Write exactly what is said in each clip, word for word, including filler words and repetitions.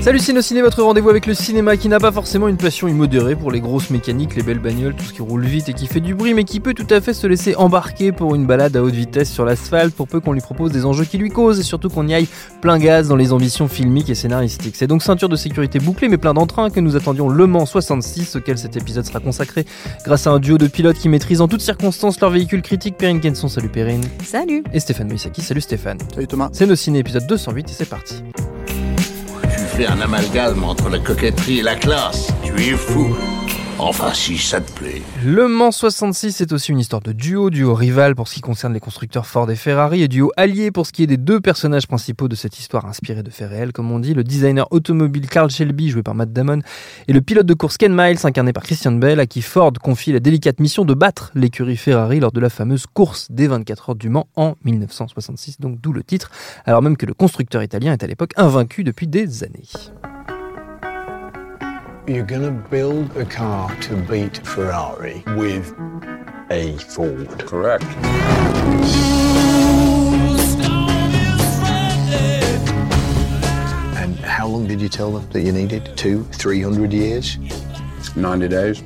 Salut Ciné, votre rendez-vous avec le cinéma qui n'a pas forcément une passion immodérée pour les grosses mécaniques, les belles bagnoles, tout ce qui roule vite et qui fait du bruit, mais qui peut tout à fait se laisser embarquer pour une balade à haute vitesse sur l'asphalte pour peu qu'on lui propose des enjeux qui lui causent et surtout qu'on y aille plein gaz dans les ambitions filmiques et scénaristiques. C'est donc ceinture de sécurité bouclée mais plein d'entrain que nous attendions Le Mans soixante-six, auquel cet épisode sera consacré grâce à un duo de pilotes qui maîtrisent en toutes circonstances leur véhicule critique. Perrine Quennesson, salut Perrine. Salut. Et Stéphane Moïssakis, salut Stéphane. Salut Thomas. C'est Nociné épisode deux cent huit et c'est parti. Un amalgame entre la coquetterie et la classe. Tu es fou. Enfin, si ça te plaît. Le Mans soixante-six est aussi une histoire de duo, duo rival pour ce qui concerne les constructeurs Ford et Ferrari et duo allié pour ce qui est des deux personnages principaux de cette histoire inspirée de faits réels, comme on dit, le designer automobile Carroll Shelby, joué par Matt Damon, et le pilote de course Ken Miles, incarné par Christian Bale, à qui Ford confie la délicate mission de battre l'écurie Ferrari lors de la fameuse course des vingt-quatre heures du Mans en dix-neuf cent soixante-six, donc d'où le titre, alors même que le constructeur italien est à l'époque invaincu depuis des années. You're gonna build a car to beat Ferrari with a Ford. Correct. And how long did you tell them that you needed? Two, three hundred years? Ninety days.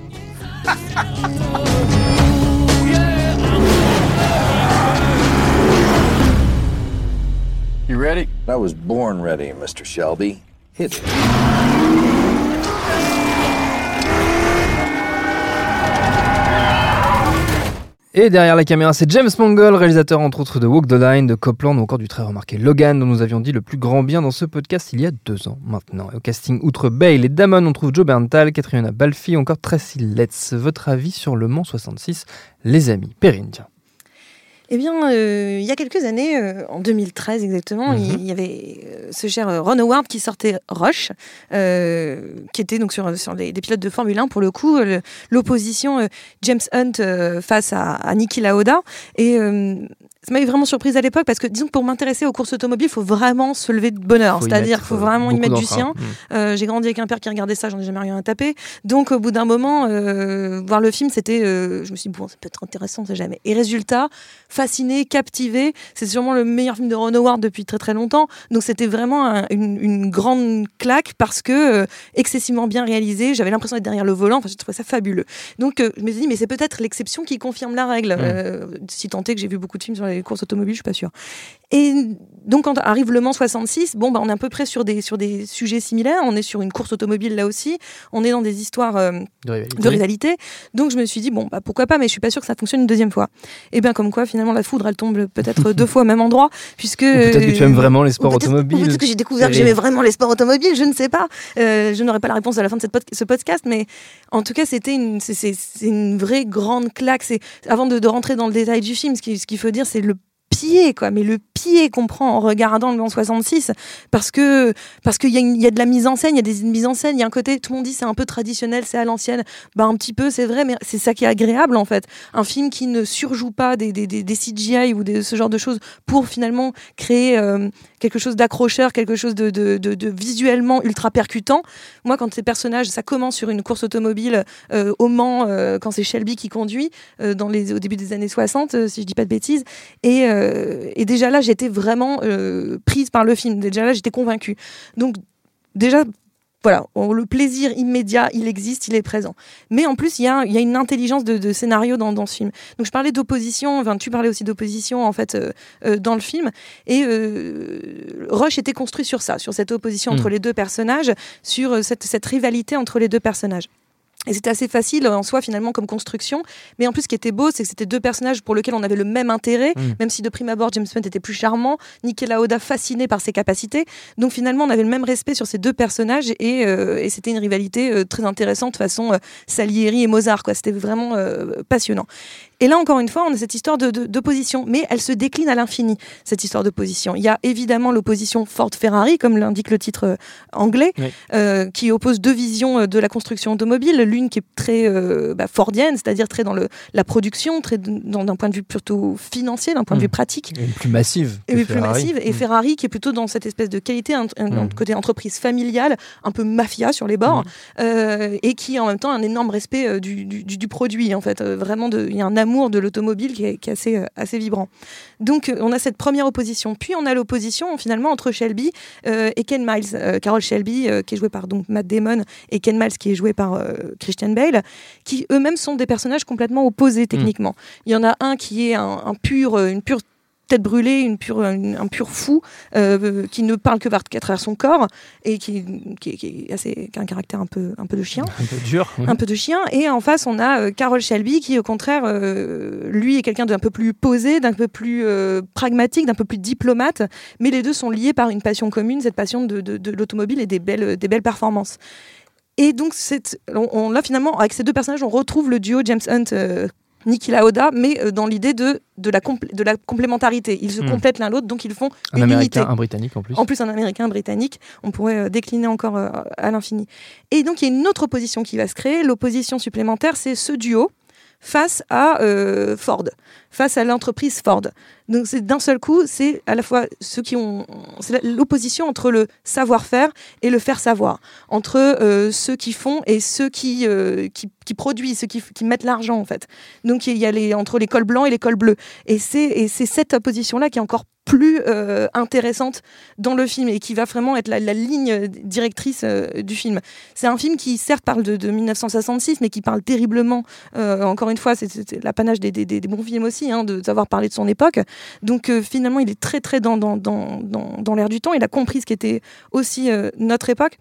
You ready? I was born ready, Mister Shelby. Hit it. Et derrière la caméra, c'est James Mangold, réalisateur entre autres de Walk the Line, de Copland ou encore du très remarqué Logan, dont nous avions dit le plus grand bien dans ce podcast il y a deux ans maintenant. Et au casting, outre Bale et Damon, on trouve Joe Berntal, Catriona Balfi, encore Tracy Letts. Votre avis sur Le Mans soixante-six, les amis? Perrine, tiens. Eh bien, euh, il y a quelques années, euh, en deux mille treize exactement, mm-hmm. il y avait ce cher Ron Howard qui sortait Rush, euh, qui était donc sur, sur les, des pilotes de Formule un, pour le coup, le, l'opposition euh, James Hunt euh, face à, à Niki Lauda. Et euh, ça m'avait vraiment surprise à l'époque parce que, disons, pour m'intéresser aux courses automobiles, il faut vraiment se lever de bonne heure. C'est-à-dire qu'il faut vraiment y mettre du sien. Mmh. Euh, j'ai grandi avec un père qui regardait ça, j'en ai jamais rien à taper. Donc, au bout d'un moment, euh, voir le film, c'était. Euh, je me suis dit, bon, ça peut être intéressant, on sait jamais. Et résultat, fasciné, captivé. C'est sûrement le meilleur film de Ron Howard depuis très très longtemps. Donc c'était vraiment un, une, une grande claque parce que euh, excessivement bien réalisé. J'avais l'impression d'être derrière le volant. Enfin, je trouvais ça fabuleux. Donc euh, je me suis dit mais c'est peut-être l'exception qui confirme la règle. Mmh. Euh, si tant est que j'ai vu beaucoup de films sur les courses automobiles, je suis pas sûre. Et donc quand arrive Le Mans soixante-six, bon bah on est à peu près sur des sur des sujets similaires. On est sur une course automobile là aussi. On est dans des histoires euh, de, rivalité. de rivalité. Donc je me suis dit bon bah pourquoi pas, mais je suis pas sûre que ça fonctionne une deuxième fois. Et bien comme quoi finalement la foudre elle tombe peut-être deux fois au même endroit puisque ou peut-être que tu aimes vraiment les sports automobiles, peut-être que j'ai découvert que j'aimais vraiment les sports automobiles, je ne sais pas, euh, je n'aurai pas la réponse à la fin de cette pod- ce podcast, mais en tout cas c'était une, c'est, c'est, c'est une vraie grande claque. C'est, avant de, de rentrer dans le détail du film, ce, qui, ce qu'il faut dire c'est le pied quoi, mais le pied qu'on prend en regardant Le Mans soixante-six, parce que parce qu'il y, y a de la mise en scène, il y a des mises en scène, il y a un côté, tout le monde dit c'est un peu traditionnel, c'est à l'ancienne, bah un petit peu c'est vrai, mais c'est ça qui est agréable en fait, un film qui ne surjoue pas des des des, des C G I ou des, ce genre de choses pour finalement créer euh, quelque chose d'accrocheur, quelque chose de de, de de visuellement ultra percutant. Moi quand ces personnages, ça commence sur une course automobile euh, au Mans euh, quand c'est Shelby qui conduit euh, dans les au début des années soixante euh, si je dis pas de bêtises, et euh, et déjà là j'étais vraiment euh, prise par le film, déjà là j'étais convaincue, donc déjà voilà, le plaisir immédiat il existe, il est présent, mais en plus il y a, il y a une intelligence de, de scénario dans, dans ce film. Donc je parlais d'opposition, enfin, tu parlais aussi d'opposition en fait euh, euh, dans le film, et euh, Rush était construit sur ça, sur cette opposition mmh. entre les deux personnages, sur euh, cette, cette rivalité entre les deux personnages. Et c'était assez facile en soi finalement comme construction, mais en plus ce qui était beau c'est que c'était deux personnages pour lesquels on avait le même intérêt, mmh. même si de prime abord James Hunt était plus charmant, Niki Lauda fasciné par ses capacités, donc finalement on avait le même respect sur ces deux personnages, et, euh, et c'était une rivalité euh, très intéressante façon euh, Salieri et Mozart quoi, c'était vraiment euh, passionnant. Et là, encore une fois, on a cette histoire de, de, d'opposition, mais elle se décline à l'infini, cette histoire d'opposition. Il y a évidemment l'opposition Ford-Ferrari, comme l'indique le titre anglais, oui. euh, qui oppose deux visions de la construction automobile. L'une qui est très euh, bah, fordienne, c'est-à-dire très dans le, la production, très dans, d'un point de vue plutôt financier, d'un point mmh. de vue pratique. Et plus massive. Et plus massive. Et mmh. Ferrari qui est plutôt dans cette espèce de qualité, un, un, mmh. côté entreprise familiale, un peu mafia sur les bords, mmh. euh, et qui en même temps a un énorme respect du, du, du produit, en fait. Euh, vraiment, il y a un amour amour de l'automobile qui est, qui est assez, euh, assez vibrant. Donc on a cette première opposition, puis on a l'opposition finalement entre Shelby euh, et Ken Miles. Euh, Carroll Shelby euh, qui est joué par donc, Matt Damon et Ken Miles qui est joué par euh, Christian Bale, qui eux-mêmes sont des personnages complètement opposés techniquement. Mmh. Il y en a un qui est un, un pur, une pure tête brûlée, une pure, une, un pur fou euh, qui ne parle que par, qu'à travers son corps et qui, qui, qui, est assez, qui a un caractère un peu, un peu de chien. Un peu dur. Oui. Un peu de chien. Et en face, on a euh, Carroll Shelby qui, au contraire, euh, lui est quelqu'un d'un peu plus posé, d'un peu plus euh, pragmatique, d'un peu plus diplomate. Mais les deux sont liés par une passion commune, cette passion de, de, de l'automobile et des belles, des belles performances. Et donc, c'est, on, on, là, finalement, avec ces deux personnages, on retrouve le duo James Hunt euh, Niki Lauda, mais dans l'idée de, de, la, complé, de la complémentarité. Ils se complètent l'un l'autre, donc ils font un une américain, unité. Un britannique en plus. En plus, un américain, un britannique. On pourrait décliner encore à l'infini. Et donc, il y a une autre opposition qui va se créer. L'opposition supplémentaire, c'est ce duo face à euh, Ford, face à l'entreprise Ford. Donc, c'est, d'un seul coup, c'est à la fois ceux qui ont... C'est l'opposition entre le savoir-faire et le faire-savoir, entre euh, ceux qui font et ceux qui, euh, qui, qui produisent, ceux qui, qui mettent l'argent, en fait. Donc, il y a les, entre les cols blancs et les cols bleus. Et c'est, et c'est cette opposition-là qui est encore plus euh, intéressante dans le film et qui va vraiment être la, la ligne directrice euh, du film. C'est un film qui, certes, parle de, de dix-neuf cent soixante-six, mais qui parle terriblement. Euh, encore une fois, c'est, c'est l'apanage des, des, des bons films aussi, hein, de savoir parler de son époque. Donc euh, finalement, il est très très dans, dans, dans, dans, dans l'air du temps. Il a compris ce qu'était aussi euh, notre époque.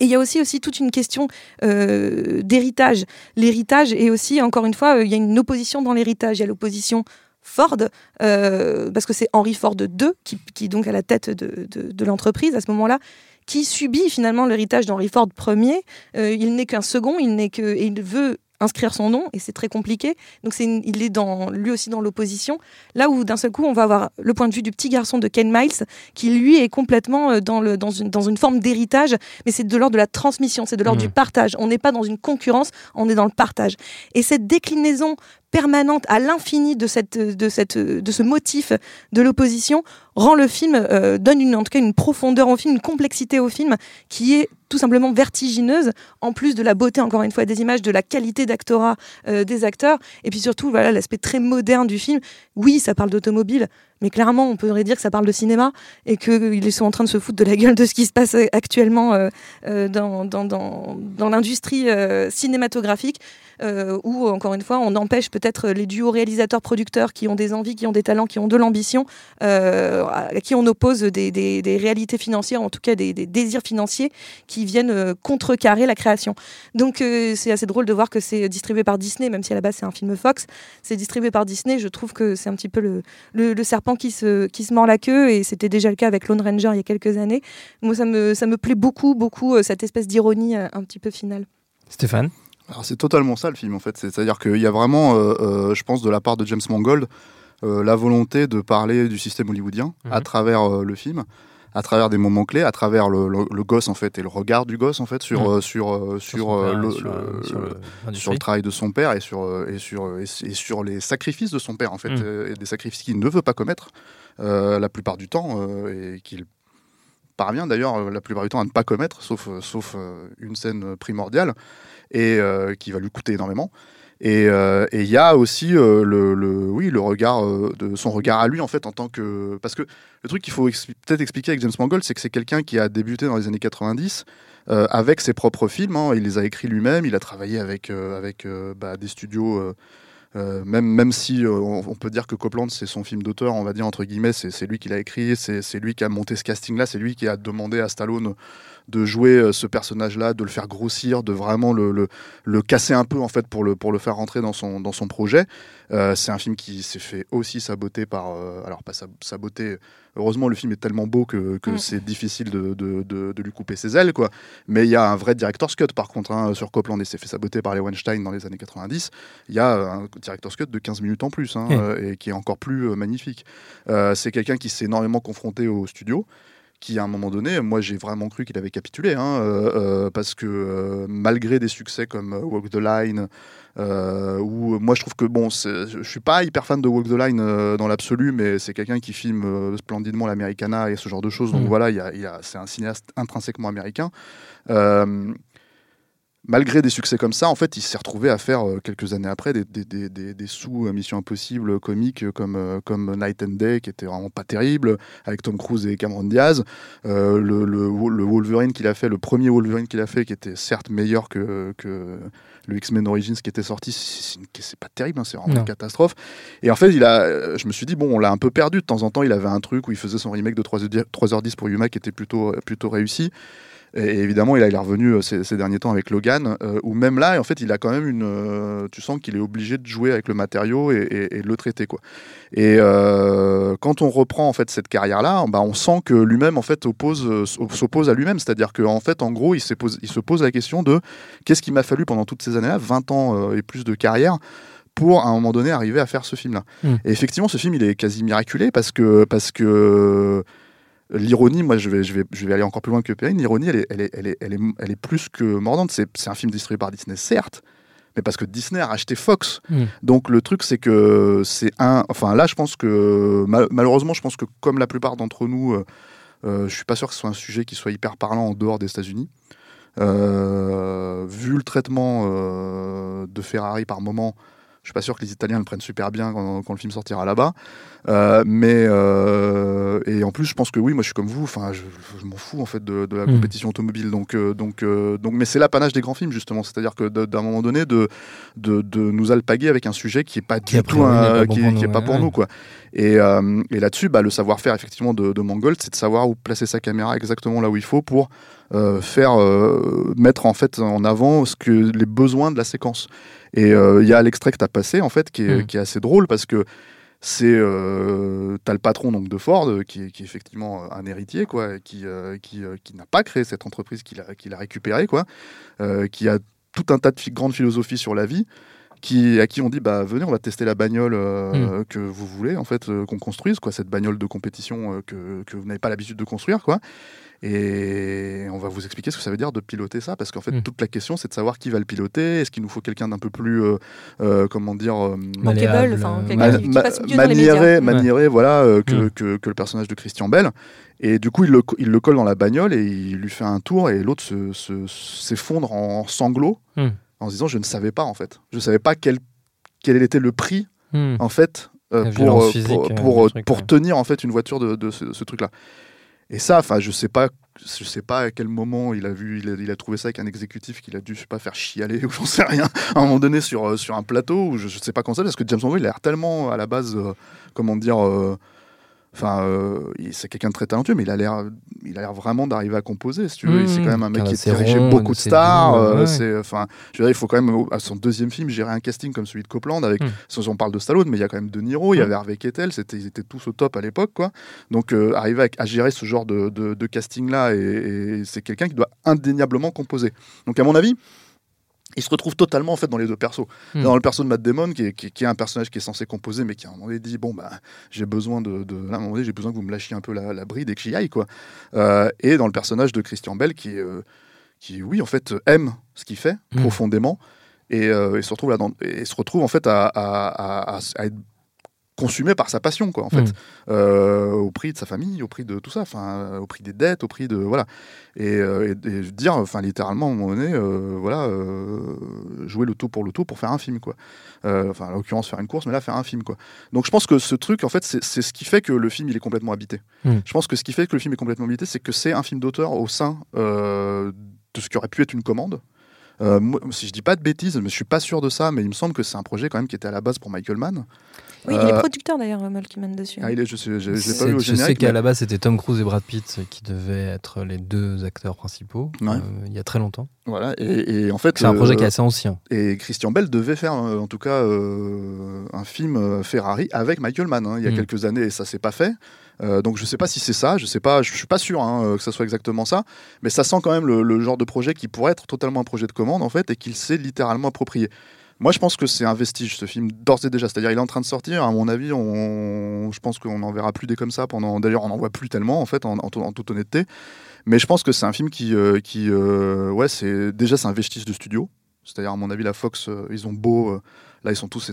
Et il y a aussi, aussi toute une question euh, d'héritage. L'héritage est aussi, encore une fois, euh, il y a une opposition dans l'héritage. Il y a l'opposition Ford, euh, parce que c'est Henry Ford deux, qui, qui est donc à la tête de, de, de l'entreprise à ce moment-là, qui subit finalement l'héritage d'Henry Ford Ier. Euh, il n'est qu'un second, il n'est que, et il veut inscrire son nom, et c'est très compliqué. Donc c'est une, il est dans, lui aussi dans l'opposition. Là où d'un seul coup, on va avoir le point de vue du petit garçon de Ken Miles, qui lui est complètement dans, le, dans, une, dans une forme d'héritage, mais c'est de l'ordre de la transmission, c'est de l'ordre mmh. du partage. On n'est pas dans une concurrence, on est dans le partage. Et cette déclinaison permanente à l'infini de cette de cette de ce motif de l'opposition rend le film euh, donne une en tout cas une profondeur au film, une complexité au film qui est tout simplement vertigineuse, en plus de la beauté encore une fois des images, de la qualité d'actorat euh, des acteurs, et puis surtout voilà l'aspect très moderne du film. Oui, ça parle d'automobile, mais clairement on pourrait dire que ça parle de cinéma et que ils sont en train de se foutre de la gueule de ce qui se passe actuellement euh, euh, dans dans dans dans l'industrie euh, cinématographique. Euh, où, encore une fois, on empêche peut-être les duos réalisateurs-producteurs qui ont des envies, qui ont des talents, qui ont de l'ambition, euh, à qui on oppose des, des, des réalités financières, en tout cas des, des désirs financiers qui viennent euh, contrecarrer la création. Donc euh, c'est assez drôle de voir que c'est distribué par Disney, même si à la base c'est un film Fox, c'est distribué par Disney. Je trouve que c'est un petit peu le, le, le serpent qui se, qui se mord la queue, et c'était déjà le cas avec Lone Ranger il y a quelques années. Moi ça me, ça me plaît beaucoup, beaucoup, cette espèce d'ironie euh, un petit peu finale. Stéphane ? Alors c'est totalement ça le film en fait, c'est-à-dire qu'il y a vraiment, euh, euh, je pense de la part de James Mangold, euh, la volonté de parler du système hollywoodien mmh. à travers euh, le film, à travers des moments clés, à travers le, le, le gosse en fait, et le regard du gosse en fait sur, mmh. euh, sur, euh, sur, euh, père, le, sur, le, sur, le, sur le travail de son père et sur, et, sur, et, et sur les sacrifices de son père en fait, mmh. et des sacrifices qu'il ne veut pas commettre euh, la plupart du temps euh, et qu'il parvient d'ailleurs la plupart du temps à ne pas commettre, sauf, sauf euh, une scène primordiale, et euh, qui va lui coûter énormément. Et il euh, y a aussi euh, le, le, oui, le regard, euh, de son regard à lui, en fait, en tant que... Parce que le truc qu'il faut expli- peut-être expliquer avec James Mangold, c'est que c'est quelqu'un qui a débuté dans les années quatre-vingt-dix euh, avec ses propres films. Hein, il les a écrits lui-même, il a travaillé avec, euh, avec euh, bah, des studios... Euh, Euh, même, même si euh, on peut dire que Copland c'est son film d'auteur, on va dire entre guillemets, c'est, c'est lui qui l'a écrit, c'est, c'est lui qui a monté ce casting là, c'est lui qui a demandé à Stallone de jouer euh, ce personnage là, de le faire grossir, de vraiment le, le, le casser un peu en fait pour le, pour le faire rentrer dans son, dans son projet. Euh, c'est un film qui s'est fait aussi saboter par, euh, alors pas saboter, heureusement le film est tellement beau que, que mmh. c'est difficile de, de, de, de lui couper ses ailes quoi, mais il y a un vrai director's cut par contre hein, sur Copland, et s'est fait saboter par les Weinstein dans les années quatre-vingt-dix. Il y a un director's cut de quinze minutes en plus hein, mmh. euh, et qui est encore plus euh, magnifique. Euh, c'est quelqu'un qui s'est énormément confronté au studio, qui à un moment donné, moi j'ai vraiment cru qu'il avait capitulé, hein, euh, euh, parce que euh, malgré des succès comme Walk the Line, euh, où moi je trouve que, bon, je suis pas hyper fan de Walk the Line euh, dans l'absolu, mais c'est quelqu'un qui filme euh, splendidement l'Americana et ce genre de choses, donc mmh. voilà, y a, y a, c'est un cinéaste intrinsèquement américain. Euh, malgré des succès comme ça, en fait, il s'est retrouvé à faire euh, quelques années après des, des, des, des, des sous euh, Mission Impossible comiques comme, euh, comme Night and Day, qui était vraiment pas terrible, avec Tom Cruise et Cameron Diaz. Euh, le, le, le Wolverine qu'il a fait, le premier Wolverine qu'il a fait, qui était certes meilleur que, que le X-Men Origins qui était sorti, c'est, c'est, c'est pas terrible, hein, c'est vraiment non. une catastrophe. Et en fait, il a, je me suis dit, bon, on l'a un peu perdu. De temps en temps, il avait un truc où il faisait son remake de trois heures dix pour Yuma qui était plutôt, plutôt réussi. Et évidemment, il est revenu ces, ces derniers temps avec Logan, euh, où même là, en fait, il a quand même une. Euh, tu sens qu'il est obligé de jouer avec le matériau et, et, et de le traiter, quoi. Et euh, quand on reprend en fait cette carrière-là, bah, on sent que lui-même en fait oppose, euh, s'oppose à lui-même, c'est-à-dire que en fait, en gros, il, pose, il se pose la question de qu'est-ce qu'il m'a fallu pendant toutes ces années-là, vingt ans euh, et plus de carrière, pour à un moment donné arriver à faire ce film-là. Mmh. Et effectivement, ce film, il est quasi miraculé parce que parce que. L'ironie, moi je vais, je, vais, je vais aller encore plus loin que Perrine, l'ironie elle est, elle est, elle est, elle est, elle est plus que mordante, c'est, c'est un film distribué par Disney certes, mais parce que Disney a racheté Fox. Mmh. Donc le truc c'est que c'est un... Enfin là je pense que mal, malheureusement je pense que comme la plupart d'entre nous, euh, euh, je suis pas sûr que ce soit un sujet qui soit hyper parlant en dehors des États-Unis. Euh, vu le traitement euh, de Ferrari par moment, je suis pas sûr que les Italiens le prennent super bien quand, quand le film sortira là-bas. Euh, mais euh, et en plus, je pense que oui, moi je suis comme vous. Enfin, je, je m'en fous en fait de, de la mmh. compétition automobile. Donc, euh, donc, euh, donc, mais c'est l'apanage des grands films justement. C'est-à-dire que de, d'un moment donné, de, de, de nous alpaguer avec un sujet qui est pas qui du tout, un, qui, qui est pas pour ouais. nous quoi. Et, euh, et là-dessus, bah, le savoir-faire effectivement de, de Mangold, c'est de savoir où placer sa caméra exactement là où il faut pour euh, faire euh, mettre en fait en avant ce que les besoins de la séquence. Et il euh, y a l'extrait que t'as passé en fait qui est, mmh. qui est assez drôle parce que c'est euh, t'as le patron donc de Ford qui, qui est effectivement un héritier quoi, qui euh, qui, euh, qui n'a pas créé cette entreprise qu'il a qu'il a récupéré quoi, euh, qui a tout un tas de fi- grandes philosophies sur la vie, qui à qui on dit bah venez on va tester la bagnole euh, mmh. que vous voulez en fait euh, qu'on construise quoi, cette bagnole de compétition euh, que que vous n'avez pas l'habitude de construire quoi. Et on va vous expliquer ce que ça veut dire de piloter ça, parce qu'en fait, mmh. toute la question, c'est de savoir qui va le piloter. Est-ce qu'il nous faut quelqu'un d'un peu plus, euh, euh, comment dire, euh, maniéré, maniéré, maniéré, voilà, euh, que, mmh. que, que le personnage de Christian Bale. Et du coup, il le, il le colle dans la bagnole et il lui fait un tour, et l'autre se, se, s'effondre en sanglots, mmh. en se disant, je ne savais pas en fait, je ne savais pas quel, quel était le prix mmh. en fait euh, pour, euh, physique, pour, euh, pour, truc, pour ouais. tenir en fait une voiture de, de ce, ce truc-là. Et ça, enfin, je sais pas, je sais pas à quel moment il a vu, il a, il a trouvé ça avec un exécutif qu'il a dû, je sais pas, faire chialer ou j'en sais rien, à un moment donné sur sur un plateau, ou je, je sais pas comment ça, parce que James Mangold il a l'air tellement à la base, euh, comment dire, enfin, euh, euh, c'est quelqu'un de très talentueux, mais il a l'air, il a l'air vraiment d'arriver à composer, si tu veux. Mmh, c'est quand même un mec qui est dirigé beaucoup de stars. Bon, euh, ouais. C'est, enfin, je veux dire, il faut quand même à son deuxième film gérer un casting comme celui de Copland avec, mmh. sans on parle de Stallone, mais il y a quand même De Niro, il mmh. y avait Harvey Keitel, c'était, ils étaient tous au top à l'époque, quoi. Donc euh, arriver à, à gérer ce genre de, de, de casting là, et, et c'est quelqu'un qui doit indéniablement composer. Donc à mon avis. Il se retrouve totalement en fait dans les deux persos. Mmh. Dans le perso de Matt Damon, qui est, qui, qui est un personnage qui est censé composer, mais qui à un moment donné dit bon bah j'ai besoin de, de là, à un moment donné j'ai besoin que vous me lâchiez un peu la, la bride et que j'y aille quoi. Euh, et dans le personnage de Christian Bale, qui euh, qui oui en fait aime ce qu'il fait mmh. profondément et, euh, et se retrouve là dans, et se retrouve en fait à, à, à, à être consumé par sa passion quoi en fait, mmh. euh, au prix de sa famille, au prix de tout ça, enfin au prix des dettes, au prix de voilà, et, euh, et, et dire enfin littéralement à un moment donné euh, voilà euh, jouer le tout pour le tout pour faire un film quoi, enfin euh, en l'occurrence faire une course mais là faire un film quoi. Donc je pense que ce truc en fait c'est, c'est ce qui fait que le film il est complètement habité. Mmh. Je pense que ce qui fait que le film est complètement habité, c'est que c'est un film d'auteur au sein euh, de ce qui aurait pu être une commande. Euh, moi, si je dis pas de bêtises, mais je suis pas sûr de ça, mais il me semble que c'est un projet quand même qui était à la base pour Michael Mann. Oui, euh... il est producteur d'ailleurs, Malcolm Mann dessus. Ah, il est, je sais, je, je l'ai pas vu au générique. Je sais qu'à mais... la base c'était Tom Cruise et Brad Pitt qui devaient être les deux acteurs principaux. Ouais. Euh, il y a très longtemps. Voilà. Et, et en fait, c'est un projet euh, qui est assez ancien. Et Christian Bale devait faire, euh, en tout cas, euh, un film euh, Ferrari avec Michael Mann hein, il y a mmh. quelques années, et ça s'est pas fait. Euh, donc je sais pas si c'est ça, je sais pas, je suis pas sûr hein, que ça soit exactement ça, mais ça sent quand même le, le genre de projet qui pourrait être totalement un projet de commande en fait, et qu'il s'est littéralement approprié. Moi je pense que c'est un vestige ce film d'ores et déjà, c'est-à-dire il est en train de sortir, à mon avis on, je pense qu'on n'en verra plus des comme ça pendant, d'ailleurs on n'en voit plus tellement en fait en, en, en toute honnêteté, mais je pense que c'est un film qui, euh, qui euh, ouais c'est déjà c'est un vestige de studio, c'est-à-dire à mon avis la Fox euh, ils ont beau euh, Là, ils sont tous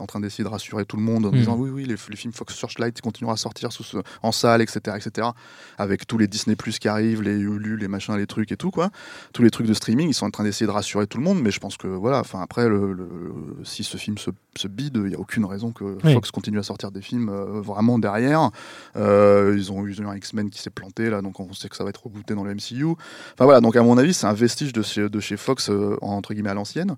en train d'essayer de rassurer tout le monde en mmh. disant oui, oui, les, les films Fox Searchlight continueront à sortir sous ce, en salle, et cetera, et cetera. Avec tous les Disney Plus qui arrivent, les Hulu, les machins, les trucs et tout, quoi. Tous les trucs de streaming, ils sont en train d'essayer de rassurer tout le monde, mais je pense que voilà, enfin après, le, le, si ce film se, se bide, il n'y a aucune raison que oui. Fox continue à sortir des films euh, vraiment derrière. Euh, ils ont eu un X-Men qui s'est planté, là, donc on sait que ça va être rebooté dans le M C U. Enfin voilà, donc à mon avis, c'est un vestige de chez, de chez Fox, euh, entre guillemets, à l'ancienne.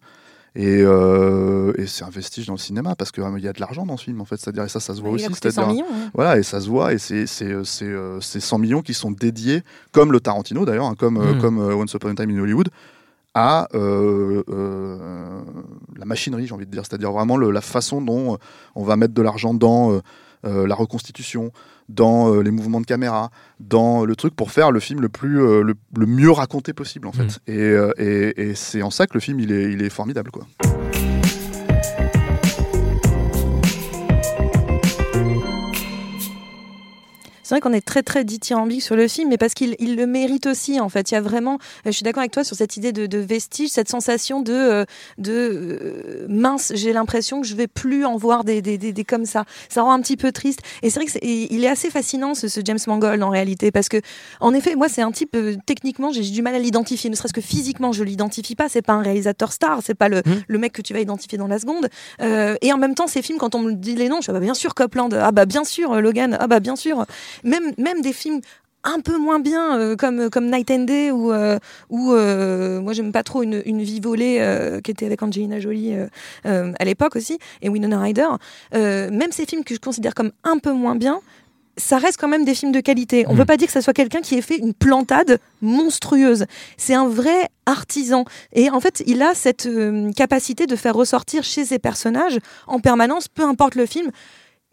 Et, euh, et c'est un vestige dans le cinéma parce qu'il euh, y a de l'argent dans ce film en fait, c'est-à-dire et ça ça se voit il aussi, c'est-à-dire millions, ouais. voilà et ça se voit et c'est c'est c'est euh, ces cent millions qui sont dédiés comme le Tarantino d'ailleurs, hein, comme mm. euh, comme euh, Once Upon a Time in Hollywood à euh, euh, la machinerie, j'ai envie de dire, c'est-à-dire vraiment le, la façon dont euh, on va mettre de l'argent dans euh, euh, la reconstitution, dans euh, les mouvements de caméra, dans euh, le truc pour faire le film le plus euh, le, le mieux raconté possible en fait. Mmh. Et, euh, et, et c'est en ça que le film il est, il est formidable quoi. C'est vrai qu'on est très très dithyrambique sur le film, mais parce qu'il il le mérite aussi en fait. Il y a vraiment, je suis d'accord avec toi sur cette idée de, de vestige, cette sensation de, de euh, mince, j'ai l'impression que je vais plus en voir des, des, des, des comme ça. Ça rend un petit peu triste. Et c'est vrai qu'il est assez fascinant ce, ce James Mangold en réalité, parce que en effet, moi c'est un type euh, techniquement j'ai, j'ai du mal à l'identifier, ne serait-ce que physiquement je l'identifie pas. C'est pas un réalisateur star, c'est pas le, mmh. le mec que tu vas identifier dans la seconde. Euh, et en même temps, ces films quand on me dit les noms, je suis ah bah bien sûr Copland, ah bah bien sûr Logan, ah bah bien sûr. Même, même des films un peu moins bien, euh, comme, comme Night and Day, ou euh, euh, moi j'aime pas trop une, une vie volée euh, qui était avec Angelina Jolie euh, euh, à l'époque aussi, et Winona Ryder. Euh, même ces films que je considère comme un peu moins bien, ça reste quand même des films de qualité. On ne mmh. peut pas dire que ça soit quelqu'un qui ait fait une plantade monstrueuse. C'est un vrai artisan. Et en fait, il a cette euh, capacité de faire ressortir chez ses personnages, en permanence, peu importe le film,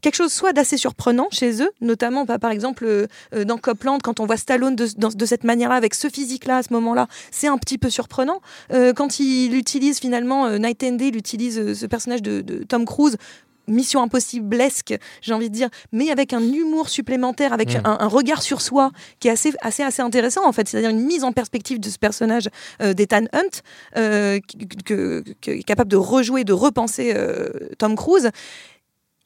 quelque chose soit d'assez surprenant chez eux, notamment bah, par exemple euh, dans Copland, quand on voit Stallone de, de, de cette manière-là, avec ce physique-là, à ce moment-là, c'est un petit peu surprenant. Euh, quand il utilise finalement, euh, Night and Day, il utilise euh, ce personnage de, de Tom Cruise, Mission Impossible-esque, j'ai envie de dire, mais avec un humour supplémentaire, avec mmh. un, un regard sur soi qui est assez, assez, assez intéressant en fait, c'est-à-dire une mise en perspective de ce personnage euh, d'Ethan Hunt, euh, que, que, capable de rejouer, de repenser euh, Tom Cruise.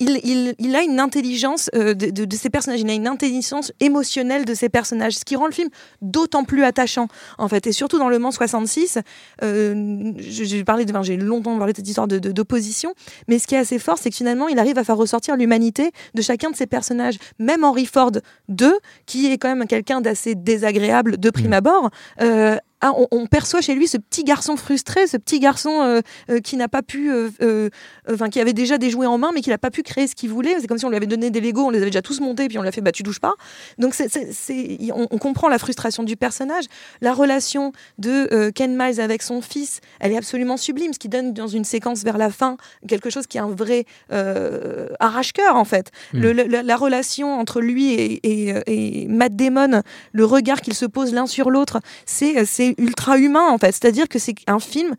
Il, il, il a une intelligence euh, de, de, de ses personnages, il a une intelligence émotionnelle de ses personnages, ce qui rend le film d'autant plus attachant, en fait. Et surtout dans Le Mans soixante-six, euh, j'ai, parlé de, enfin, j'ai longtemps parlé de cette histoire de, de, d'opposition, mais ce qui est assez fort, c'est que finalement, il arrive à faire ressortir l'humanité de chacun de ses personnages. Même Henry Ford deux, qui est quand même quelqu'un d'assez désagréable de prime abord, euh, Ah, on, on perçoit chez lui ce petit garçon frustré, ce petit garçon euh, euh, qui n'a pas pu, euh, euh, enfin qui avait déjà des jouets en main, mais qui n'a pas pu créer ce qu'il voulait. C'est comme si on lui avait donné des Legos, on les avait déjà tous montés, puis on lui a fait bah tu touches pas. Donc c'est, c'est, c'est, on, on comprend la frustration du personnage. La relation de euh, Ken Miles avec son fils, elle est absolument sublime, ce qui donne dans une séquence vers la fin quelque chose qui est un vrai euh, arrache-cœur en fait. Mmh. Le, la, la relation entre lui et, et, et Matt Damon, le regard qu'ils se posent l'un sur l'autre, c'est, c'est ultra humain en fait, c'est-à-dire que c'est un film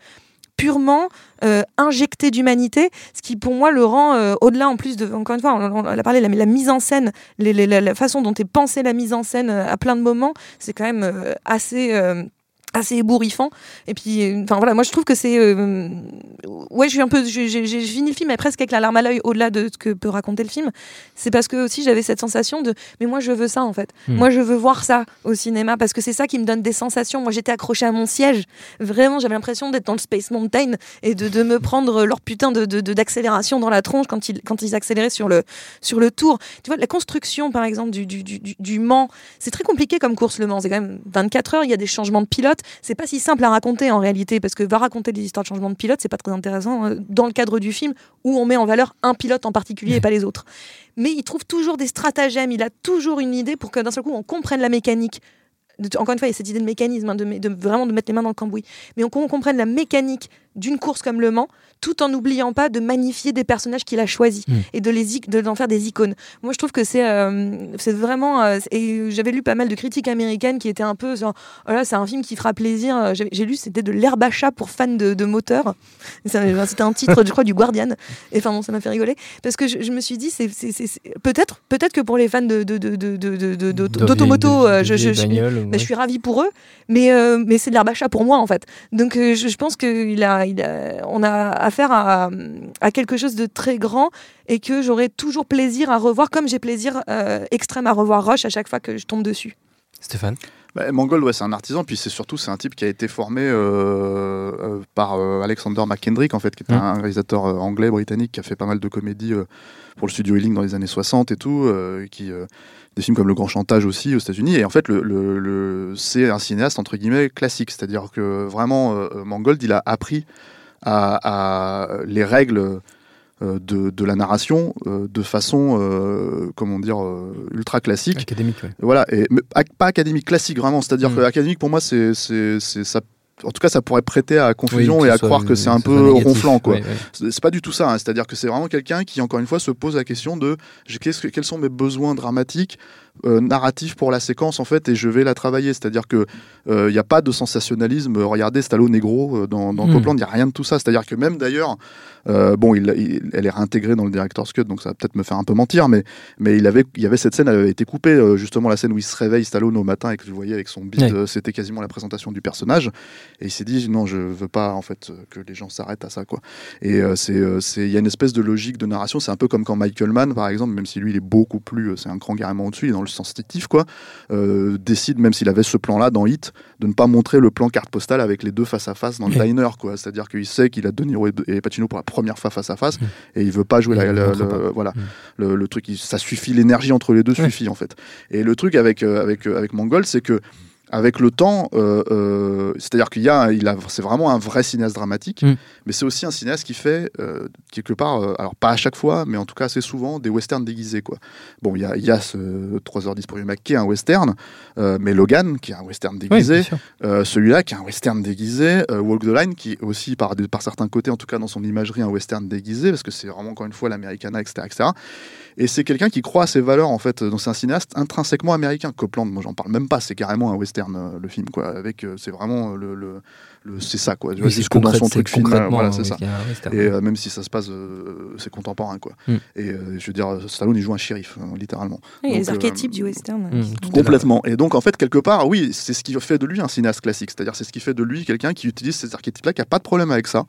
purement euh, injecté d'humanité, ce qui pour moi le rend euh, au-delà en plus de, encore une fois on, on a parlé, la, la mise en scène, les, les, la, la façon dont est pensée la mise en scène à plein de moments, c'est quand même euh, assez euh, assez ébouriffant. Et puis enfin euh, voilà, moi je trouve que c'est euh, ouais, je suis un peu j'ai, j'ai, j'ai fini le film mais presque avec la larme à l'œil, au-delà de ce que peut raconter le film. C'est parce que aussi j'avais cette sensation de mais moi je veux ça en fait. Mmh. Moi je veux voir ça au cinéma parce que c'est ça qui me donne des sensations. Moi j'étais accrochée à mon siège, vraiment j'avais l'impression d'être dans le Space Mountain et de, de me prendre leur putain de, de, de d'accélération dans la tronche quand ils quand ils accéléraient sur le sur le tour. Tu vois la construction par exemple du du du du Mans, c'est très compliqué comme course le Mans, c'est quand même vingt-quatre heures, il y a des changements de pilote. C'est pas si simple à raconter en réalité, parce que va raconter des histoires de changement de pilote, c'est pas très intéressant hein, dans le cadre du film où on met en valeur un pilote en particulier et pas les autres. Mais il trouve toujours des stratagèmes, il a toujours une idée pour que d'un seul coup on comprenne la mécanique. Encore une fois, il y a cette idée de mécanisme, hein, de, de, vraiment de mettre les mains dans le cambouis. Mais on, on comprenne la mécanique d'une course comme Le Mans, tout en n'oubliant pas de magnifier des personnages qu'il a choisis mmh. et de les de d'en faire des icônes. Moi, je trouve que c'est euh, c'est vraiment. Euh, et j'avais lu pas mal de critiques américaines qui étaient un peu genre, oh là, c'est un film qui fera plaisir. J'ai, j'ai lu, c'était de l'herbe à chat pour fans de, de moteurs. C'était un titre, je crois, du Guardian. Et enfin bon, ça m'a fait rigoler parce que je, je me suis dit, c'est, c'est, c'est, c'est peut-être peut-être que pour les fans de de de de, de, de, de d'automoto, de, de, je, je, je, Daniel, je, ouais. ben, je suis ravie pour eux, mais euh, mais c'est de l'herbe à chat pour moi en fait. Donc euh, je, je pense qu'il a a, il a, on a affaire à, à quelque chose de très grand et que j'aurai toujours plaisir à revoir, comme j'ai plaisir euh, extrême à revoir Rush à chaque fois que je tombe dessus. Stéphane ? Bah, Mangold, ouais, c'est un artisan, puis c'est surtout c'est un type qui a été formé euh, euh, par euh, Alexander McKendrick, en fait, qui est mmh. un réalisateur euh, anglais, britannique, qui a fait pas mal de comédies euh, pour le studio Ealing dans les années soixante et tout, euh, qui, euh, des films comme Le Grand Chantage aussi aux États-Unis. Et en fait, le, le, le, c'est un cinéaste, entre guillemets, classique, c'est-à-dire que vraiment, euh, Mangold, il a appris à, à les règles De, de la narration euh, de façon euh, comment dire euh, ultra classique, académique, ouais. Voilà, et mais, ac- pas académique classique vraiment, c'est-à-dire mmh. que académique pour moi c'est c'est c'est ça, en tout cas ça pourrait prêter à confusion, oui, et à croire que c'est un peu négatif, ronflant quoi. Ouais, ouais. C'est, c'est pas du tout ça, hein. C'est-à-dire que c'est vraiment quelqu'un qui encore une fois se pose la question de qu'est-ce que, quels sont mes besoins dramatiques Euh, narratif pour la séquence en fait, et je vais la travailler, c'est-à-dire que il euh, n'y a pas de sensationnalisme. Regardez Stallone est gros euh, dans, dans mmh. Copland, il n'y a rien de tout ça, c'est-à-dire que même d'ailleurs euh, bon il, il, elle est réintégrée dans le Director's Cut, donc ça va peut-être me faire un peu mentir, mais, mais il, avait, il y avait cette scène, elle avait été coupée euh, justement la scène où il se réveille Stallone au matin et que je voyais avec son beat, ouais. euh, c'était quasiment la présentation du personnage et il s'est dit non, je veux pas en fait que les gens s'arrêtent à ça quoi. Et euh, c'est, euh, c'est, y a une espèce de logique de narration, c'est un peu comme quand Michael Mann par exemple, même si lui il est beaucoup plus, c'est un cran carrément au-dessus, il est dans le sensitif quoi, euh, décide, même s'il avait ce plan-là dans Hit, de ne pas montrer le plan carte postale avec les deux face à face dans le diner quoi, c'est-à-dire qu'il sait qu'il a De Niro et Pacino pour la première fois face à face et il veut pas jouer la, la, la, le, voilà, le, le truc, ça suffit, l'énergie entre les deux suffit en fait. Et le truc avec, avec, avec Mangold, c'est que avec le temps, euh, euh, c'est-à-dire qu'il y a, il a, c'est vraiment un vrai cinéaste dramatique, mm. mais c'est aussi un cinéaste qui fait euh, quelque part, euh, alors pas à chaque fois, mais en tout cas assez souvent, des westerns déguisés quoi. Bon, il y a, il y a ce trois heures dix pour Yuma qui est un western, euh, mais Logan qui est un western déguisé, oui, euh, celui-là qui est un western déguisé, euh, Walk the Line qui est aussi par, des, par certains côtés, en tout cas dans son imagerie, un western déguisé parce que c'est vraiment encore une fois l'Americana, et cetera, et cetera. Et c'est quelqu'un qui croit à ses valeurs en fait, donc c'est un cinéaste intrinsèquement américain. Copland, moi j'en parle même pas, c'est carrément un western le film quoi, avec euh, c'est vraiment le, le, le c'est ça quoi, oui, jusque dans son truc film, voilà c'est ça. Et euh, même si ça se passe, euh, c'est contemporain quoi. Mm. Et euh, je veux dire, Stallone il joue un shérif euh, littéralement. Oui, donc, les euh, archétypes euh, du western. Mm, qui... Complètement. Et donc en fait quelque part, oui, c'est ce qui fait de lui un cinéaste classique, c'est-à-dire c'est ce qui fait de lui quelqu'un qui utilise ces archétypes-là, qui a pas de problème avec ça.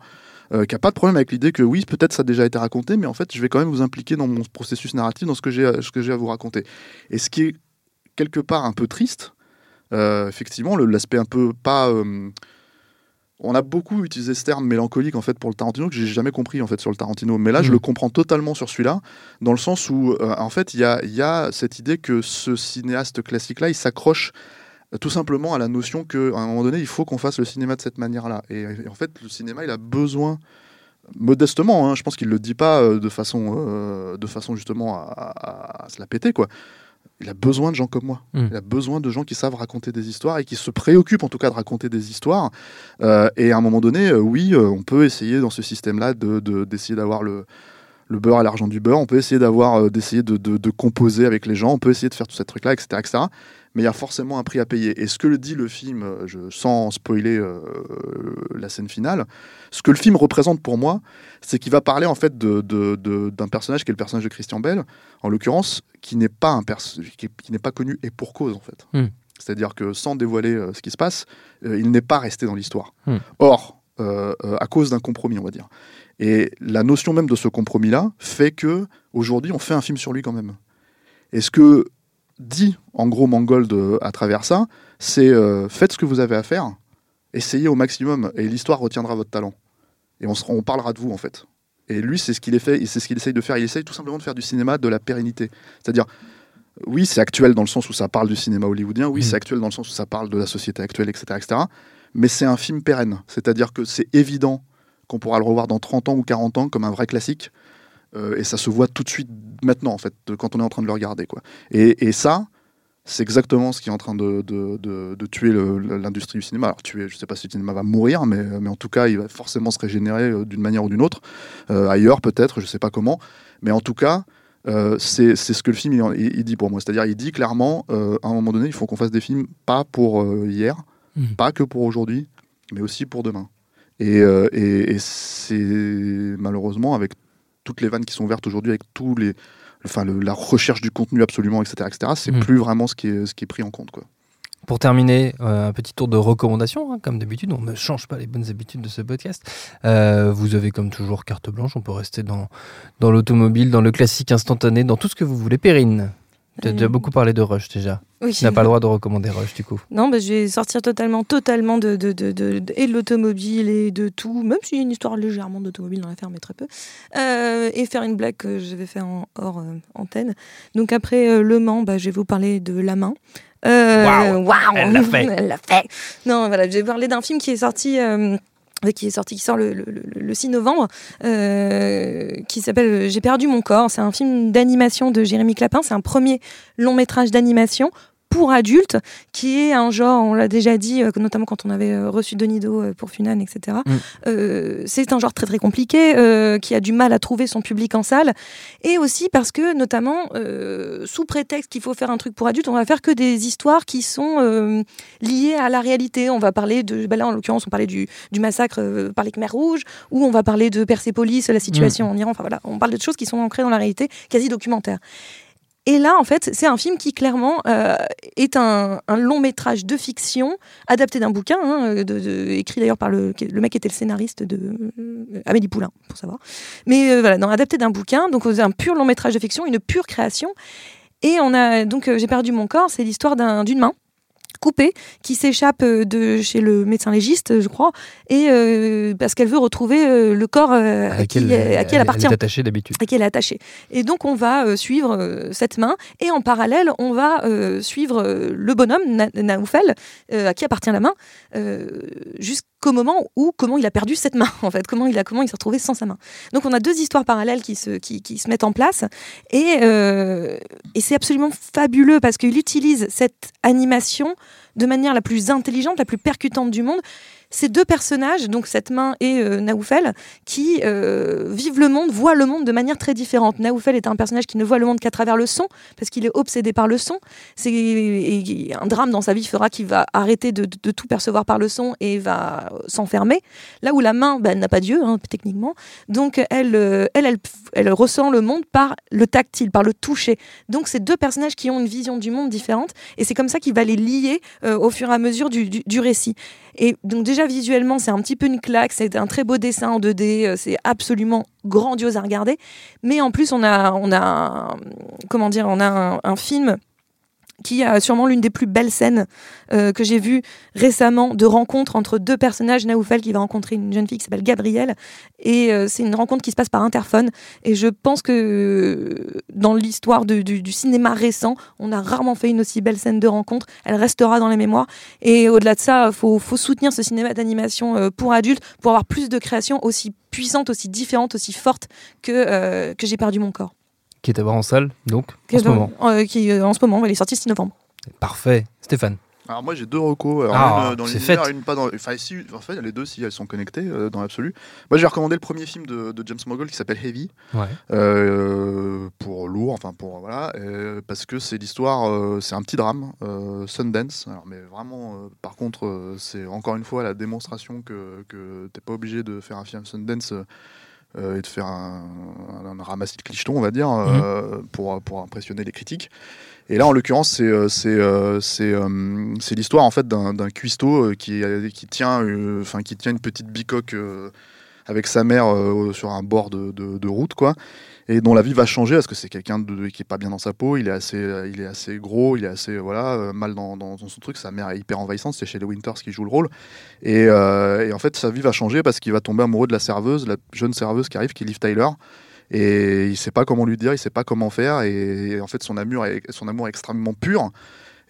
Euh, qui n'a pas de problème avec l'idée que oui, peut-être ça a déjà été raconté, mais en fait, je vais quand même vous impliquer dans mon processus narratif, dans ce que j'ai à, ce que j'ai à vous raconter. Et ce qui est quelque part un peu triste, euh, effectivement, le, l'aspect un peu pas... Euh, on a beaucoup utilisé ce terme mélancolique en fait pour le Tarantino, que j'ai jamais compris en fait sur le Tarantino, mais là mmh. je le comprends totalement sur celui-là, dans le sens où euh, en fait, il y a, y a cette idée que ce cinéaste classique-là, il s'accroche tout simplement à la notion qu'à un moment donné, il faut qu'on fasse le cinéma de cette manière-là. Et, et en fait, le cinéma, il a besoin, modestement, hein, je pense qu'il ne le dit pas euh, de, façon, euh, de façon justement à, à, à se la péter, quoi. Il a besoin de gens comme moi. Mmh. Il a besoin de gens qui savent raconter des histoires et qui se préoccupent en tout cas de raconter des histoires. Euh, et à un moment donné, euh, oui, euh, on peut essayer dans ce système-là de, de, d'essayer d'avoir le... le beurre à l'argent du beurre, on peut essayer d'avoir, euh, d'essayer de, de, de composer avec les gens, on peut essayer de faire tout ce truc-là, et cetera, et cetera. Mais il y a forcément un prix à payer. Et ce que le dit le film, je, sans spoiler euh, la scène finale, ce que le film représente pour moi, c'est qu'il va parler en fait de, de, de, d'un personnage qui est le personnage de Christian Bale, en l'occurrence, qui n'est pas, un pers- qui, qui n'est pas connu et pour cause en fait. Mmh. C'est-à-dire que sans dévoiler euh, ce qui se passe, euh, il n'est pas resté dans l'histoire. Mmh. Or, euh, euh, à cause d'un compromis, on va dire. Et la notion même de ce compromis-là fait que aujourd'hui on fait un film sur lui quand même. Et ce que dit en gros Mangold euh, à travers ça, c'est euh, faites ce que vous avez à faire, essayez au maximum, et l'histoire retiendra votre talent. Et on, sera, on parlera de vous en fait. Et lui, c'est ce qu'il est fait, et c'est ce qu'il essaye de faire. Il essaye tout simplement de faire du cinéma de la pérennité. C'est-à-dire, oui, c'est actuel dans le sens où ça parle du cinéma hollywoodien, oui, mmh. c'est actuel dans le sens où ça parle de la société actuelle, et cetera, et cetera. Mais c'est un film pérenne. C'est-à-dire que c'est évident qu'on pourra le revoir dans trente ans ou quarante ans comme un vrai classique, euh, et ça se voit tout de suite maintenant en fait, quand on est en train de le regarder quoi. Et, et ça, c'est exactement ce qui est en train de, de, de, de tuer le, l'industrie du cinéma. Alors tuer, je sais pas si le cinéma va mourir, mais, mais en tout cas il va forcément se régénérer euh, d'une manière ou d'une autre, euh, ailleurs peut-être, je sais pas comment, mais en tout cas euh, c'est, c'est ce que le film il, il, il dit pour moi, c'est-à-dire il dit clairement, euh, à un moment donné il faut qu'on fasse des films pas pour euh, hier, mmh. pas que pour aujourd'hui, mais aussi pour demain. Et, euh, et, et c'est malheureusement avec toutes les vannes qui sont ouvertes aujourd'hui, avec tous les, enfin le, la recherche du contenu absolument, et cetera, et cetera. C'est mmh. plus vraiment ce qui est, ce qui est pris en compte, quoi. Pour terminer, euh, un petit tour de recommandations, hein, comme d'habitude, on ne change pas les bonnes habitudes de ce podcast. Euh, vous avez comme toujours carte blanche, on peut rester dans, dans l'automobile, dans le classique instantané, dans tout ce que vous voulez. Perrine, tu as déjà beaucoup parlé de Rush déjà. Oui. Tu n'as pas le droit de recommander Rush du coup. Non, bah, je vais sortir totalement, totalement de, de, de, de, de, et de l'automobile et de tout, même s'il y a une histoire légèrement d'automobile dans l'affaire, mais très peu. Euh, et faire une blague que j'avais fait en hors euh, antenne. Donc après euh, Le Mans, bah, je vais vous parler de La Main. Euh, wow, wow, elle l'a fait. Elle l'a fait. Non, voilà, j'ai parlé d'un film qui est sorti, euh, qui est sorti, qui sort le, le, le six novembre, euh, qui s'appelle J'ai perdu mon corps. C'est un film d'animation de Jérémy Clapin. C'est un premier long métrage d'animation pour adultes, qui est un genre, on l'a déjà dit, euh, notamment quand on avait euh, reçu Denido euh, pour Funan, et cetera. Mm. Euh, c'est un genre très très compliqué, euh, qui a du mal à trouver son public en salle, et aussi parce que, notamment, euh, sous prétexte qu'il faut faire un truc pour adultes, on va faire que des histoires qui sont euh, liées à la réalité. On va parler de, ben là en l'occurrence, on parlait du, du massacre euh, par les Khmers Rouges, ou on va parler de Persépolis, la situation mm. en Iran, enfin voilà, on parle de choses qui sont ancrées dans la réalité, quasi documentaires. Et là, en fait, c'est un film qui, clairement, euh, est un, un long métrage de fiction, adapté d'un bouquin, hein, de, de, écrit d'ailleurs par le, le mec qui était le scénariste de euh, Amélie Poulain, pour savoir. Mais euh, voilà, non, adapté d'un bouquin, donc un pur long métrage de fiction, une pure création. Et on a, donc, euh, J'ai perdu mon corps, c'est l'histoire d'un, d'une main coupée qui s'échappe de chez le médecin légiste, je crois, et euh, parce qu'elle veut retrouver euh, le corps euh, à, qui, elle, à qui elle appartient. Elle est attachée d'habitude. À qui elle est attachée. Et donc on va euh, suivre euh, cette main, et en parallèle on va euh, suivre euh, le bonhomme Na- Naoufel, euh, à qui appartient la main, euh, jusqu'au moment où comment il a perdu cette main en fait, comment il a comment il s'est retrouvé sans sa main. Donc on a deux histoires parallèles qui se qui, qui se mettent en place, et euh, et c'est absolument fabuleux parce qu'il utilise cette animation de manière la plus intelligente, la plus percutante du monde. Ces deux personnages, donc cette main et euh, Naoufel, qui euh, vivent le monde, voient le monde de manière très différente. Naoufel est un personnage qui ne voit le monde qu'à travers le son, parce qu'il est obsédé par le son. C'est et un drame dans sa vie fera qu'il va arrêter de, de, de tout percevoir par le son et va s'enfermer. Là où la main, bah, elle n'a pas d'yeux, hein, techniquement. Donc elle, euh, elle, elle, elle ressent le monde par le tactile, par le toucher. Donc ces deux personnages qui ont une vision du monde différente, et c'est comme ça qu'il va les lier euh, au fur et à mesure du, du, du récit. Et donc déjà visuellement c'est un petit peu une claque, c'est un très beau dessin en deux D, c'est absolument grandiose à regarder, mais en plus on a, on a, comment dire, on a un, un film qui a sûrement l'une des plus belles scènes euh, que j'ai vues récemment, de rencontre entre deux personnages. Naoufel qui va rencontrer une jeune fille qui s'appelle Gabrielle, et euh, c'est une rencontre qui se passe par interphone, et je pense que euh, dans l'histoire de, du, du cinéma récent, on a rarement fait une aussi belle scène de rencontre. Elle restera dans les mémoires, et au-delà de ça, il faut, faut soutenir ce cinéma d'animation euh, pour adultes, pour avoir plus de créations aussi puissantes, aussi différentes, aussi fortes que, euh, que J'ai perdu mon corps. Qui est à voir en salle, donc, en ce moment. Euh, qui, euh, en ce moment, elle est sortie six novembre. Parfait. Stéphane? Alors moi j'ai deux recos, alors ah, une dans l'univers et une pas dans... Enfin, si, en fait les deux si elles sont connectées euh, dans l'absolu. Moi j'ai recommandé le premier film de, de James Mangold qui s'appelle Heavy, ouais. euh, pour lourd, enfin pour voilà, euh, parce que c'est l'histoire, euh, c'est un petit drame, euh, Sundance, alors, mais vraiment euh, par contre euh, c'est encore une fois la démonstration que, que t'es pas obligé de faire un film Sundance euh, Euh, et de faire un, un, un ramassis de clichetons, on va dire, euh, mmh. pour, pour impressionner les critiques. Et là, en l'occurrence, c'est, c'est, c'est, c'est, c'est l'histoire en fait, d'un, d'un cuistot qui, qui, tient, euh, enfin, qui tient une petite bicoque euh, avec sa mère euh, sur un bord de, de, de route, quoi, et dont la vie va changer parce que c'est quelqu'un de, qui n'est pas bien dans sa peau, il est assez, il est assez gros, il est assez voilà, mal dans, dans, dans son truc, sa mère est hyper envahissante, c'est chez les Winters qui joue le rôle, et, euh, et en fait sa vie va changer parce qu'il va tomber amoureux de la serveuse, la jeune serveuse qui arrive, qui est Liv Tyler, et il ne sait pas comment lui dire, il ne sait pas comment faire, et, et en fait son amour est, son amour est extrêmement pur.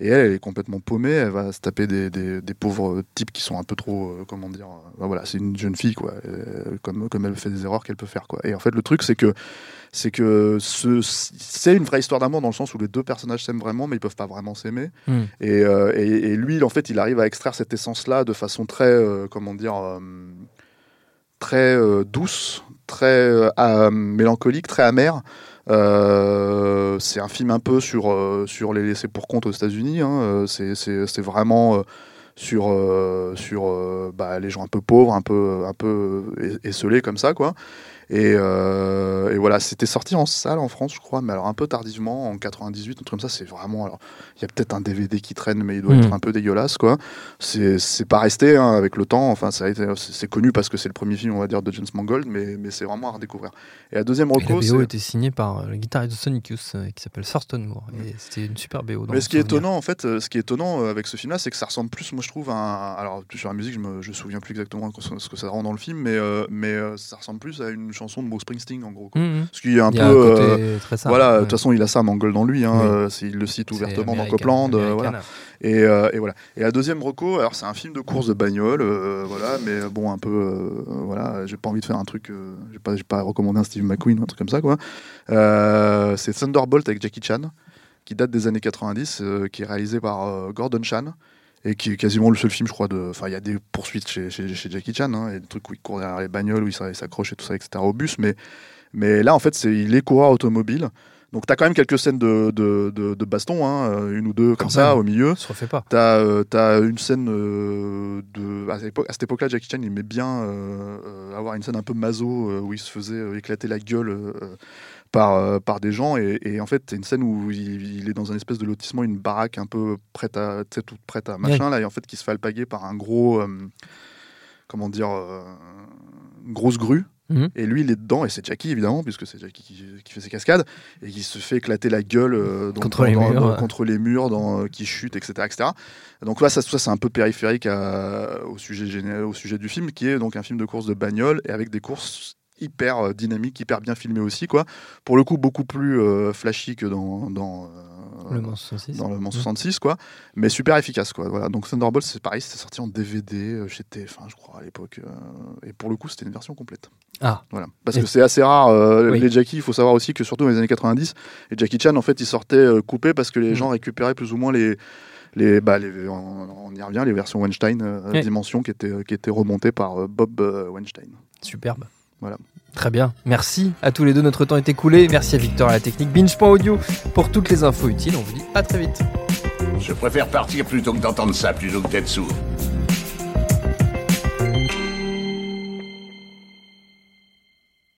Et elle, elle est complètement paumée, elle va se taper des, des, des pauvres types qui sont un peu trop, euh, comment dire, euh, ben voilà, c'est une jeune fille, quoi, euh, comme, comme elle fait des erreurs qu'elle peut faire, quoi. Et en fait, le truc, c'est que, c'est, que ce, c'est une vraie histoire d'amour dans le sens où les deux personnages s'aiment vraiment, mais ils ne peuvent pas vraiment s'aimer. Mmh. Et, euh, et, et lui, en fait, il arrive à extraire cette essence-là de façon très, euh, comment dire, euh, très euh, douce, très euh, mélancolique, très amère. Euh, c'est un film un peu sur, euh, sur les laissés pour compte aux États-Unis, hein. c'est, c'est, c'est vraiment euh, sur euh, sur euh, bah, les gens un peu pauvres, un peu un peu esselés comme ça, quoi. Et, euh, et voilà, c'était sorti en salle en France, je crois, mais alors un peu tardivement, en quatre-vingt-dix-huit, un truc comme ça. C'est vraiment, alors il y a peut-être un D V D qui traîne, mais il doit mmh. être un peu dégueulasse, quoi. C'est, c'est pas resté hein, avec le temps. Enfin, ça a été, c'est, c'est connu parce que c'est le premier film, on va dire, de James Mangold, mais mais c'est vraiment à redécouvrir. Et la deuxième reco, la B O était signée par le guitariste de Sonic Youth euh, qui s'appelle Thurston Moore. Mmh. Et c'était une super B O. Dans mais ce qui est étonnant, en fait, euh, ce qui est étonnant euh, avec ce film-là, c'est que ça ressemble plus, moi je trouve, à un... alors sur la musique, je me je souviens plus exactement ce que ça rend dans le film, mais euh, mais euh, ça ressemble plus à une chanson de Bruce Springsteen en gros, quoi. Mmh. Parce qu'il y a un il y a peu un côté euh, très simple, voilà, de ouais. toute façon il a ça Mangold dans lui hein, oui. euh, il le cite ouvertement dans Copland euh, voilà. Et, euh, et voilà, et la deuxième reco, alors c'est un film de course de bagnole euh, voilà, mais bon un peu euh, voilà, j'ai pas envie de faire un truc euh, j'ai pas j'ai pas recommandé un Steve McQueen ou un truc comme ça, quoi. Euh, c'est Thunderbolt avec Jackie Chan qui date des années quatre-vingt-dix, euh, qui est réalisé par euh, Gordon Chan et qui est quasiment le seul film, je crois, de... Enfin, il y a des poursuites chez, chez, chez Jackie Chan, hein, et des trucs où il court derrière les bagnoles, où il s'accroche et tout ça, et cetera, au bus, mais, mais là, en fait, c'est... il est coureur automobile, donc t'as quand même quelques scènes de, de, de, de baston, hein, une ou deux, comme, comme ça, ça, au milieu. Ça se refait pas. T'as, euh, t'as une scène euh, de... À, à cette époque-là, Jackie Chan, il aimait bien euh, euh, avoir une scène un peu maso, euh, où il se faisait euh, éclater la gueule... Euh, Par, euh, par des gens, et, et en fait c'est une scène où il, il est dans un espèce de lotissement, une baraque un peu prête à, tu sais, toute prête à machin, yeah. là, et en fait qui se fait alpaguer par un gros, euh, comment dire, euh, une grosse grue. Mmh. Et lui, il est dedans, et c'est Jackie, évidemment, puisque c'est Jackie qui, qui fait ses cascades, et qui se fait éclater la gueule euh, donc, contre, dans, les murs, dans, ouais. contre les murs, dans, euh, qui chute, et cetera, et cetera. Donc là, ça, ça c'est un peu périphérique à, au, sujet géné- au sujet du film, qui est donc un film de course de bagnole, et avec des courses hyper dynamique, hyper bien filmé aussi, quoi. Pour le coup, beaucoup plus euh, flashy que dans, dans, euh, Le Mans soixante-six, dans Le Mans soixante-six, quoi. Mais super efficace, quoi. Voilà. Donc Thunderbolt, c'est pareil, c'était sorti en D V D chez T F un, je crois, à l'époque. Euh, et pour le coup, c'était une version complète. Ah. Voilà. Parce et... que c'est assez rare. Euh, oui. Les Jackie, il faut savoir aussi que surtout dans les années quatre-vingt-dix, les Jackie Chan, en fait, ils sortaient euh, coupés parce que les mmh. gens récupéraient plus ou moins les... Les, bah, les, on, on y revient, les versions Weinstein, euh, oui. Dimension, qui étaient, qui étaient remontées par euh, Bob euh, Weinstein. Superbe. Voilà. Très bien, merci à tous les deux, notre temps est écoulé. Merci à Victor à la technique, binge point audio pour toutes les infos utiles, on vous dit à très vite. Je préfère partir plutôt que d'entendre ça, plutôt que d'être sourd.